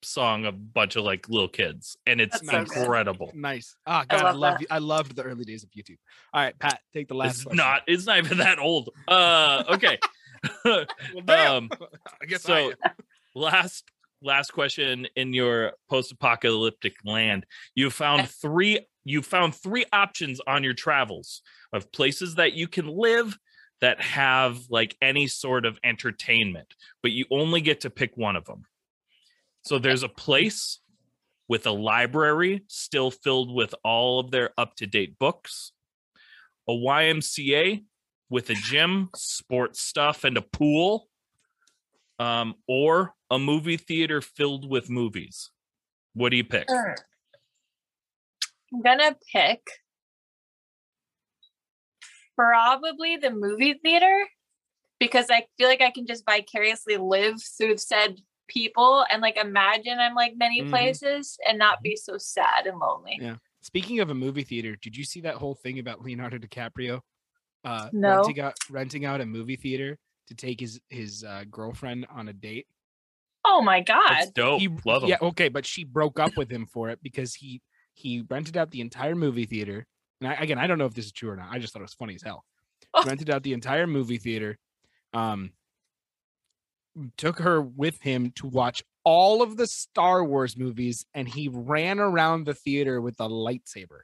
song of a bunch of like little kids, and it's so incredible. Good. Nice. Ah, oh, god, I love you. I loved the early days of YouTube. All right, Pat, take the last one. Not it's not even that old. Uh okay. Well, um, I guess so. I last last question. In your post-apocalyptic land, you found three you found three options on your travels of places that you can live that have like any sort of entertainment, but you only get to pick one of them. So there's a place with a library still filled with all of their up-to-date books, a Y M C A with a gym, sports stuff, and a pool, um, or a movie theater filled with movies. What do you pick? I'm gonna pick probably the movie theater, because I feel like I can just vicariously live through said people and like imagine I'm like many mm-hmm. places and not be so sad and lonely. Yeah. Speaking of a movie theater, did you see that whole thing about Leonardo DiCaprio? Uh, no. renting, out, renting out a movie theater to take his his uh, girlfriend on a date. Oh my god, that's dope. He, Love him. Yeah, okay, but she broke up with him for it because he he rented out the entire movie theater. And I, again, I don't know if this is true or not. I just thought it was funny as hell. Oh. Rented out the entire movie theater. Um, took her with him to watch all of the Star Wars movies, and he ran around the theater with a lightsaber.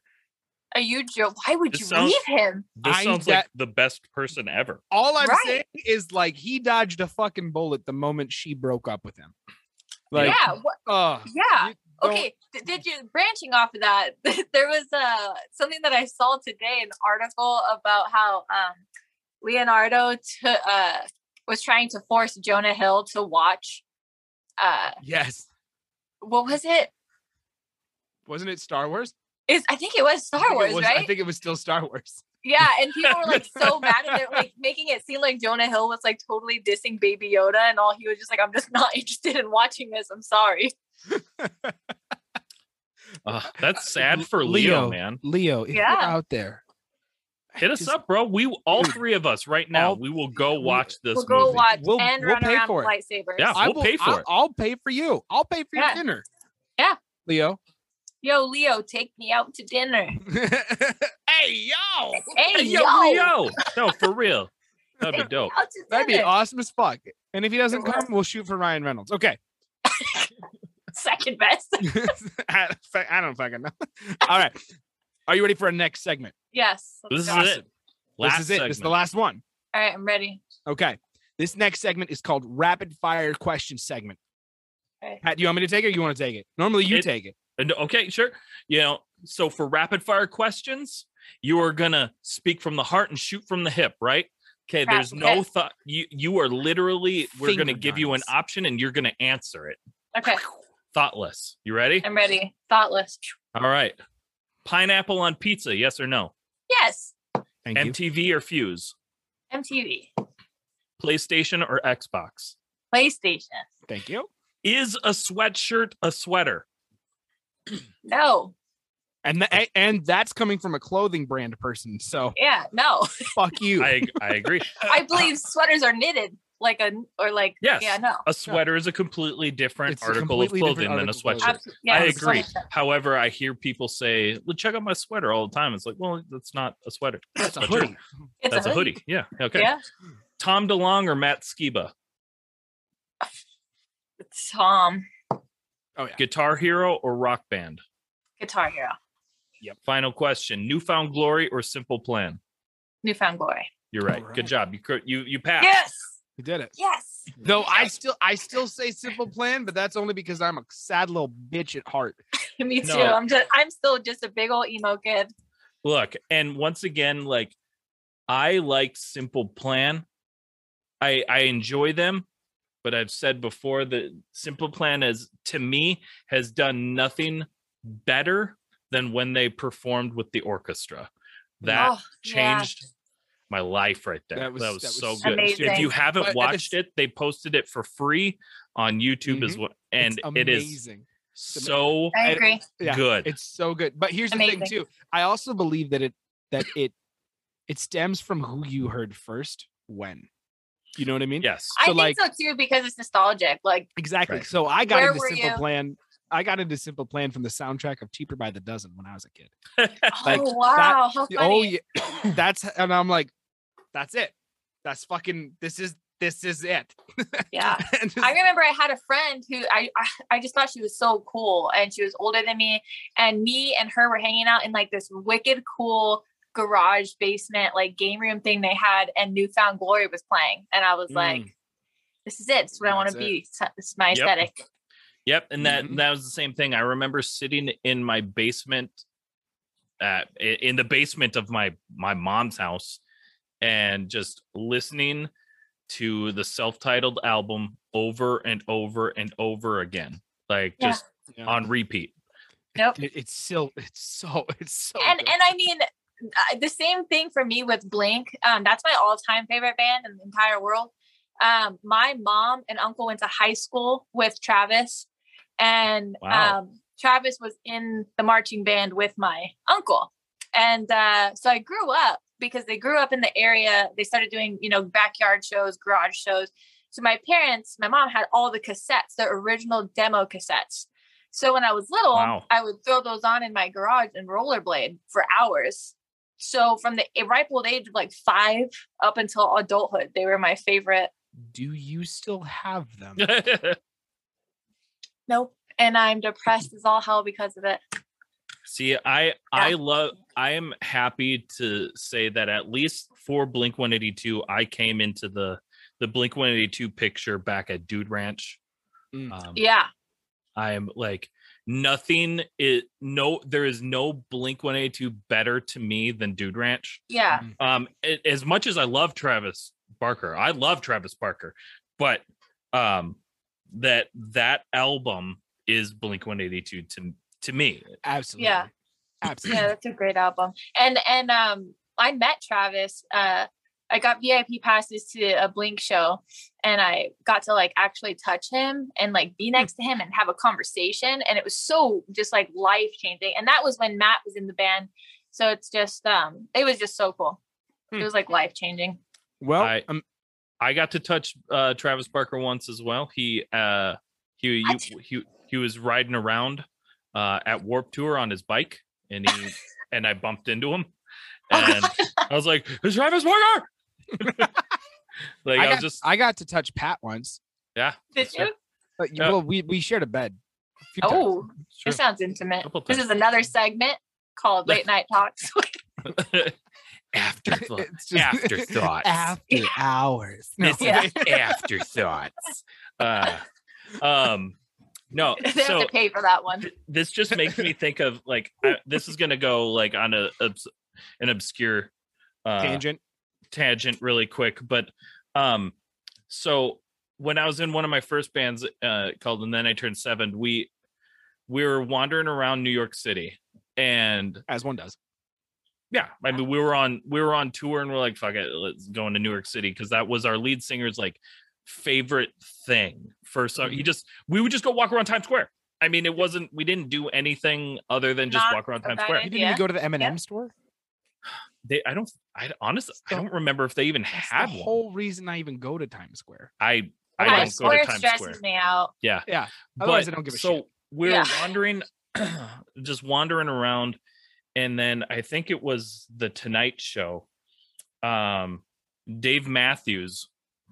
Are you joking? Why would this you sounds, leave him? This I sounds de- like the best person ever. All I'm right. saying is, like, he dodged a fucking bullet the moment she broke up with him. Like, yeah. Wh- uh, yeah. Okay. Th- did you branching off of that? There was uh, something that I saw today, an article about how um, Leonardo t- uh, was trying to force Jonah Hill to watch. Uh, yes. What was it? Wasn't it Star Wars? Is I think it was Star Wars, was, right? I think it was still Star Wars. Yeah, and people were like so mad at it, like making it seem like Jonah Hill was like totally dissing Baby Yoda and all. He was just like, "I'm just not interested in watching this. I'm sorry." uh, that's sad for Leo, Leo man. Leo, if yeah. you're out there, hit us just, up, bro. We all three of us right now. I'll, we will go watch this. We'll go movie. watch we'll, and we'll run around with lightsabers. Yeah, we'll will, pay for I'll, it. I'll pay for you. I'll pay for yeah. your dinner. Yeah, Leo. Yo, Leo, take me out to dinner. Hey, yo. Hey, hey, yo, yo. yo. No, for real. That'd be dope. That'd be awesome as fuck. And if he doesn't come, we'll shoot for Ryan Reynolds. Okay. Second best. I, I don't fucking know. All right. Are you ready for our next segment? Yes. This go. is awesome. it. Last this is it. Segment. This is the last one. All right. I'm ready. Okay. This next segment is called Rapid Fire Question Segment. Okay. Pat, do you want me to take it or you want to take it? Normally you it, take it. Okay, sure. You know, so for rapid fire questions, you are going to speak from the heart and shoot from the hip, right? Okay, Crap, there's okay. no thought. You you are literally, we're Finger gonna give guns. you an option and you're gonna answer it. Okay. Thoughtless. You ready? I'm ready. Thoughtless. All right. Pineapple on pizza, yes or no? Yes. Thank M T V you. or Fuse? M T V. PlayStation or Xbox? PlayStation. Thank you. Is a sweatshirt a sweater? No. And the, and that's coming from a clothing brand person, so yeah, no, fuck you. I I agree. I believe sweaters are knitted, like a or like yes. yeah, no. A sweater no. is a completely different it's article completely of clothing than a sweatshirt. Yeah, I agree. Sweatshirt. However, I hear people say, well, "Check out my sweater" all the time. It's like, well, that's not a sweater. That's a hoodie. It's that's a hoodie. hoodie. Yeah. Okay. Yeah. Tom DeLonge or Matt Skiba? It's Tom. Oh yeah. Guitar Hero or Rock Band? Guitar Hero. Yep. Final question: Newfound Glory or Simple Plan? Newfound Glory. You're right. right. Good job. You you you passed. Yes. You did it. Yes. Though I still I still say Simple Plan, but that's only because I'm a sad little bitch at heart. Me too. No. I'm just I'm still just a big old emo kid. Look, and once again, like I like Simple Plan. I I enjoy them. But I've said before that Simple Plan has, to me, has done nothing better than when they performed with the orchestra. That oh, changed yeah. my life right there. That was, that was, that was so good. Amazing. If you haven't but watched it, they posted it for free on YouTube mm-hmm. as well. And it's it is so I agree. good. Yeah, it's so good. But here's amazing. the thing too. I also believe that it that it it stems from who you heard first when. You know what I mean? Yes. So I think like, so too, because it's nostalgic. Like exactly. Right. So I got Where into Simple you? Plan. I got into Simple Plan from the soundtrack of Cheaper by the Dozen when I was a kid. Like, oh wow! That, How funny. Oh yeah. That's and I'm like, that's it. That's fucking. This is this is it. Yeah. just, I remember I had a friend who I, I I just thought she was so cool, and she was older than me, and me and her were hanging out in like this wicked cool garage basement like game room thing they had, and Newfound Glory was playing, and I was mm. like, this is it. This is what That's I want to be. This is my yep. aesthetic. Yep. And that mm-hmm. that was the same thing. I remember sitting in my basement, uh, in the basement of my my mom's house, and just listening to the self-titled album over and over and over again, like yeah. just yeah. on repeat. Nope. It, it's still it's so it's so and good. and I mean the same thing for me with Blink. Um, that's my all-time favorite band in the entire world. Um, my mom and uncle went to high school with Travis, and wow. um, Travis was in the marching band with my uncle. And uh, so I grew up because they grew up in the area. They started doing, you know, backyard shows, garage shows. So my parents, my mom had all the cassettes, the original demo cassettes. So when I was little, wow. I would throw those on in my garage and rollerblade for hours. So from the ripe old age of like five up until adulthood, they were my favorite. Do you still have them? Nope. And I'm depressed as all hell because of it. See, I yeah. I love I am happy to say that at least for Blink one eighty-two, I came into the the Blink one eighty-two picture back at Dude Ranch. Mm. Um, yeah. I am like nothing it no there is no Blink one eighty-two better to me than Dude Ranch. Yeah. Um it, as much as I love Travis Barker. I love Travis Barker. But um that that album is Blink one eighty-two to to me. Absolutely. Yeah. Absolutely. Yeah, that's a great album. And and um I met Travis uh I got V I P passes to a Blink show, and I got to like actually touch him and like be next to him and have a conversation. And it was so just like life changing. And that was when Matt was in the band. So it's just, um, it was just so cool. Hmm. It was like life changing. Well, I, um, I got to touch, uh, Travis Barker once as well. He, uh, he, you, he, he was riding around, uh, at Warped Tour on his bike, and he, and I bumped into him. and I was like, "Who's Travis Barker?" Like I, I got, was just, I got to touch Pat once. Yeah, did you? But, yeah. Well, we we shared a bed. A oh, this sounds intimate. This is another segment called Late Night Talks. Afterthought. It's just, afterthoughts. After yeah. hours. No. Yeah. Afterthoughts. Uh, um, no. They so, have to pay for that one. This just makes me think of like I, this is gonna go like on a an obscure uh, tangent tangent really quick, but um, so when I was in one of my first bands uh, called And Then I Turned Seven, we we were wandering around New York City, and as one does. Yeah, I mean, we were on we were on tour, and we're like, "Fuck it, let's go into New York City," because that was our lead singer's like favorite thing. First, mm-hmm. he just we would just go walk around Times Square. I mean, it wasn't we didn't do anything other than just Not walk around Times Square. Idea. You didn't even go to the M and M yeah. store. They, I don't, I honestly, I don't remember if they even That's had the one. Whole reason I even go to Times Square. I I Times don't Square go to Times Square. Stresses me out. Yeah, yeah. Otherwise, but, I don't give a so shit. So we're yeah. wandering, just wandering around. And then I think it was the Tonight Show. Um, Dave Matthews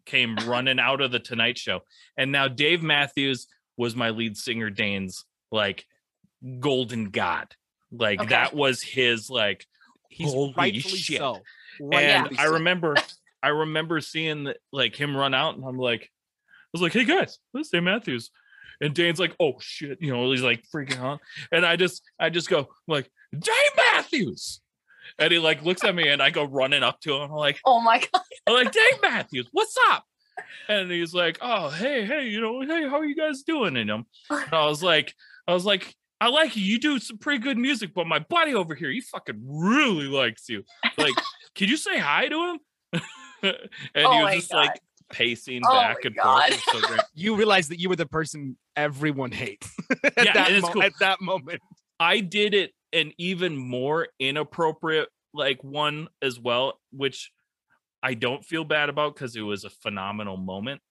came running out of the Tonight Show. And now Dave Matthews was my lead singer Dane's like golden god. Like okay. that was his like, he's holy shit. So. And I remember, I remember seeing the, like him run out and I'm like, I was like, "Hey guys, this is Dave Matthews." And Dane's like, "Oh shit," you know, he's like freaking out. And I just, I just go like, "Dave Matthews," and he like looks at me, and I go running up to him. I'm like, "Oh my god!" I'm like, "Dave Matthews, what's up?" And he's like, "Oh, hey, hey, you know, hey, how are you guys doing?" And him, and I was like, I was like, "I like you. You do some pretty good music, but my buddy over here, he fucking really likes you. Like, could you say hi to him?" And oh he was just god. like pacing oh back and god. forth. So you realize that you were the person everyone hates at, yeah, that mo- cool. at that moment. I did it. An even more inappropriate like one as well, which I don't feel bad about because it was a phenomenal moment.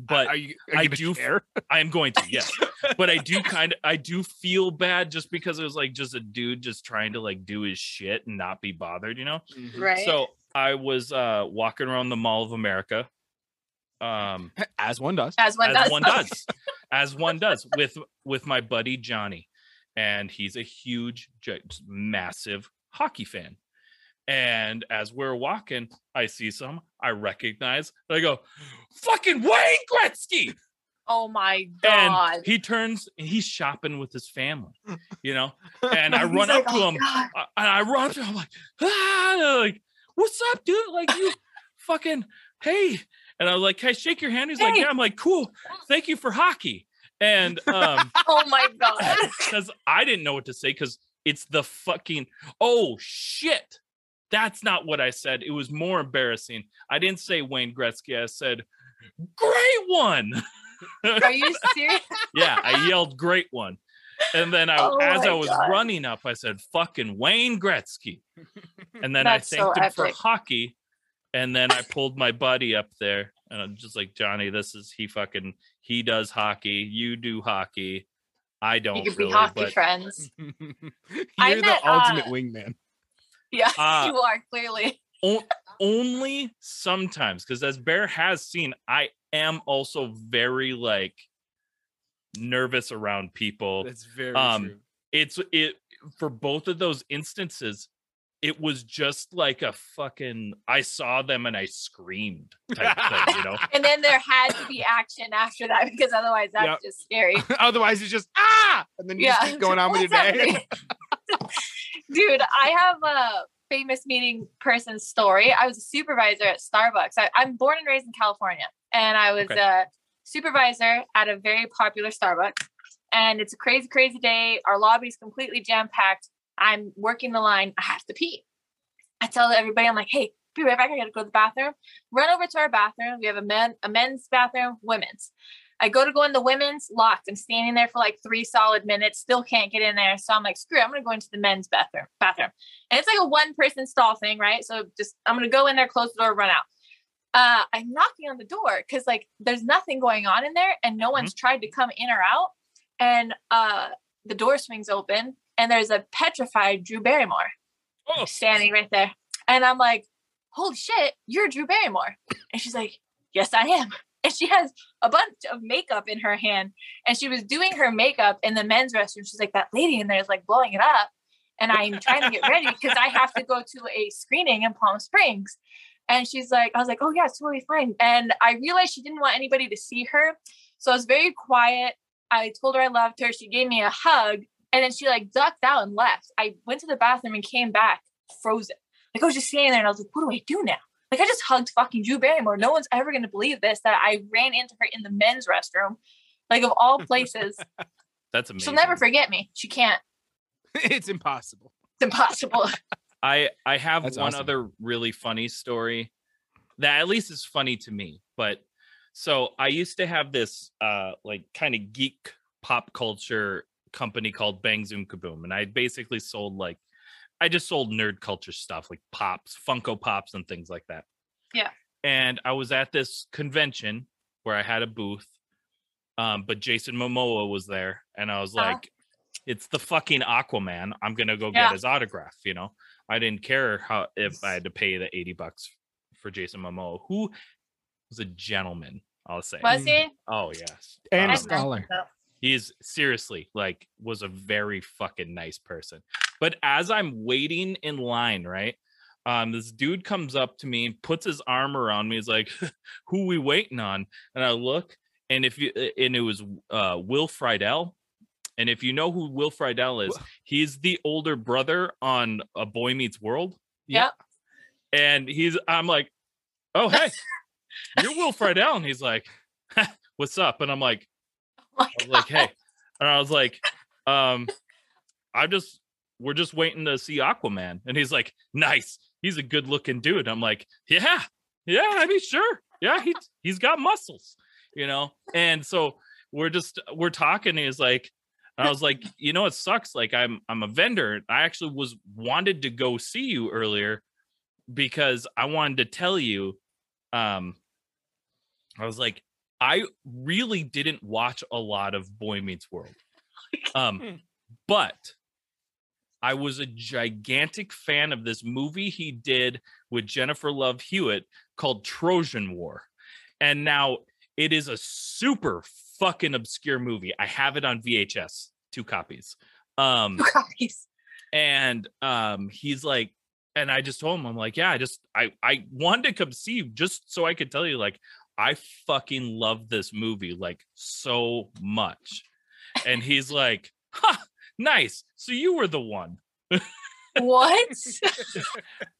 But are you, are you I do care? I am going to, yes. But I do kind of I do feel bad just because it was like just a dude just trying to like do his shit and not be bothered, you know? Mm-hmm. Right. So I was uh walking around the Mall of America. Um as one does. As one as does. One does. As one does with with my buddy Johnny. And he's a huge, massive hockey fan. And as we're walking, I see some, I recognize, and I go, "Fucking Wayne Gretzky!" Oh my god! And he turns, and he's shopping with his family, you know. And I run up like, to oh, him, I, and I run up to him, I'm like, "Ah, like, what's up, dude? Like, you fucking hey!" And I was like, "Can I shake your hand?" He's hey. like, "Yeah." I'm like, "Cool, thank you for hockey." And um oh my god, because I didn't know what to say, because it's the fucking oh shit that's not what I said. It was more embarrassing. I didn't say Wayne Gretzky, I said "Great one." Are you serious? Yeah, I yelled "Great one," and then I oh as I was god. running up, I said "Fucking Wayne Gretzky," and then that's I thanked so him epic. for hockey. And then I pulled my buddy up there, and I'm just like, "Johnny, this is he fucking he does hockey. You do hockey. I don't. You could really, be hockey but... friends." You're I the met, ultimate uh, wingman. Yeah, uh, you are clearly. o- only sometimes, because as Bear has seen, I am also very like nervous around people. That's very um, true. It's it for both of those instances. It was just like a fucking, I saw them and I screamed type thing, you know? And then there had to be action after that, because otherwise that's yep. just scary. Otherwise it's just, ah! And then you yeah. just keep going on with your day. Dude, I have a famous meeting person story. I was a supervisor at Starbucks. I, I'm born and raised in California. And I was okay. a supervisor at a very popular Starbucks. And it's a crazy, crazy day. Our lobby's completely jam-packed. I'm working the line. I have to pee. I tell everybody, I'm like, "Hey, be right back. I got to go to the bathroom." Run over to our bathroom. We have a men, a men's bathroom, women's. I go to go in the women's, locked. I'm standing there for like three solid minutes, still can't get in there. So I'm like, "Screw it. I'm going to go into the men's bathroom, bathroom. And it's like a one person stall thing, right? So just, I'm going to go in there, close the door, run out. Uh, I'm knocking on the door because like there's nothing going on in there and no mm-hmm. one's tried to come in or out. And uh, the door swings open. And there's a petrified Drew Barrymore oh. standing right there. And I'm like, holy shit, you're Drew Barrymore. And she's like, yes, I am. And she has a bunch of makeup in her hand. And she was doing her makeup in the men's restroom. She's like, that lady in there is like blowing it up. And I'm trying to get ready because I have to go to a screening in Palm Springs. And she's like, I was like, oh yeah, it's totally fine. And I realized she didn't want anybody to see her. So I was very quiet. I told her I loved her. She gave me a hug. And then she like ducked out and left. I went to the bathroom and came back frozen. Like I was just standing there and I was like, what do I do now? Like I just hugged fucking Drew Barrymore. No one's ever going to believe this, that I ran into her in the men's restroom. Like of all places. That's amazing. She'll never forget me. She can't. It's impossible. It's impossible. I, I have That's one awesome. Other really funny story that at least is funny to me. But so I used to have this uh, like kind of geek pop culture company called Bang Zoom Kaboom. And I basically sold like, I just sold nerd culture stuff like pops, Funko Pops and things like that. Yeah. And I was at this convention where I had a booth, um, but Jason Momoa was there. And I was uh-huh. like, it's the fucking Aquaman. I'm going to go yeah. get his autograph. You know, I didn't care how, if I had to pay the eighty bucks for Jason Momoa, who was a gentleman, I'll say. Was he? Oh, yes. And um, a scholar. He's seriously like was a very fucking nice person. But as I'm waiting in line, right, um, this dude comes up to me and puts his arm around me. He's like, who we waiting on? And I look, and if you, and it was uh, Will Friedel. And if you know who Will Friedel is, he's the older brother on A Boy Meets World. Yep. And he's, I'm like, oh, hey, you're Will Friedel. And he's like, what's up? And I'm like, oh I was like, hey. And I was like, um, I'm just, we're just waiting to see Aquaman. And he's like, nice. He's a good looking dude. I'm like, yeah, yeah, I mean, sure. Yeah, he, he's got muscles, you know? And so we're just, we're talking. And he's like, and I was like, you know, it sucks. Like I'm, I'm a vendor. I actually was wanted to go see you earlier because I wanted to tell you, um, I was like, I really didn't watch a lot of Boy Meets World. Um, but I was a gigantic fan of this movie he did with Jennifer Love Hewitt called Trojan War. And now it is a super fucking obscure movie. I have it on V H S, two copies. Um, two copies. And um, he's like, and I just told him, I'm like, yeah, I just, I, I wanted to come see you just so I could tell you, like, I fucking love this movie, like, so much. And he's like, huh, nice. So you were the one. What?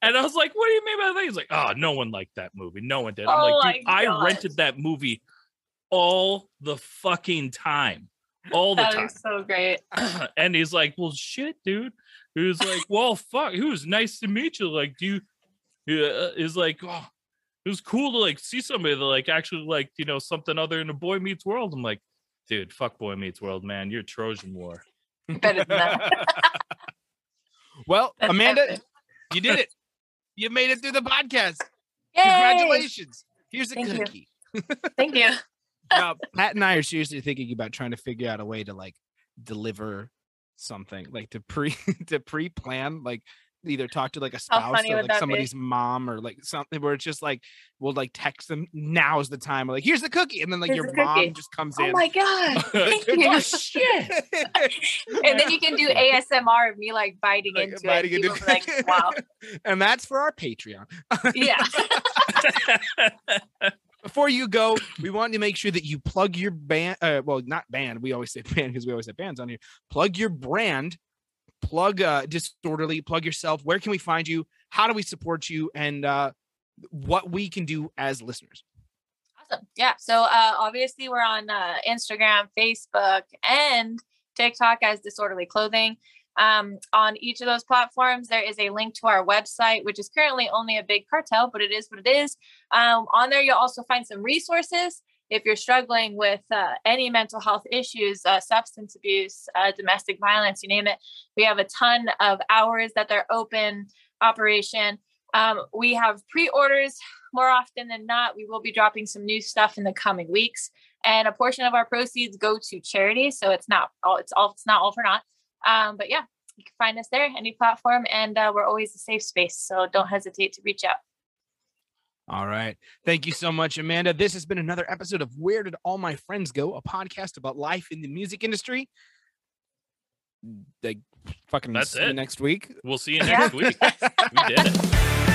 And I was like, what do you mean by that? He's like, oh, no one liked that movie. No one did. I'm oh like, dude, I rented that movie all the fucking time. All the that time. That is so great. And he's like, well, shit, dude. He was like, well, fuck. It was nice to meet you. Like, do you... He's like, oh, it was cool to like see somebody that like actually like, you know, something other than A Boy Meets World. I'm like, dude, fuck Boy Meets World, man. You're Trojan War. Better than that. Well, that's Amanda, epic. You did it. You made it through the podcast. Yay! Congratulations. Here's a Thank cookie. You. Thank you. Now, Pat and I are seriously thinking about trying to figure out a way to like deliver something, like to pre to pre-plan, like either talk to like a spouse or like somebody's be? mom or like something where it's just like we'll like text them, now's the time, we're like, here's the cookie, and then like here's your mom cookie. Just comes oh in. Oh my god. Thank you. Oh, shit. And then you can do A S M R of me like biting like, into biting it, into like, wow. And that's for our Patreon. Yeah. Before you go, we want to make sure that you plug your band, uh, well, not band, we always say band because we always have bands on here. Plug your brand. Plug uh, Disorderly, plug yourself. Where can we find you? How do we support you? And uh, what we can do as listeners. Awesome. Yeah. So uh, obviously we're on uh, Instagram, Facebook, and TikTok as Disorderly Clothing. Um, on each of those platforms, there is a link to our website, which is currently only a big cartel, but it is what it is. Um, on there, you'll also find some resources. If you're struggling with uh, any mental health issues, uh, substance abuse, uh, domestic violence, you name it, we have a ton of hours that they're open operation. Um, we have pre-orders more often than not. We will be dropping some new stuff in the coming weeks, and a portion of our proceeds go to charity. So it's not all, it's all, it's not all for naught. Um, but yeah, you can find us there, any platform, and uh, we're always a safe space. So don't hesitate to reach out. All right. Thank you so much, Amanda. This has been another episode of Where Did All My Friends Go, a podcast about life in the music industry. Like, fucking That's see it. You next week. We'll see you next yeah. week. We did it.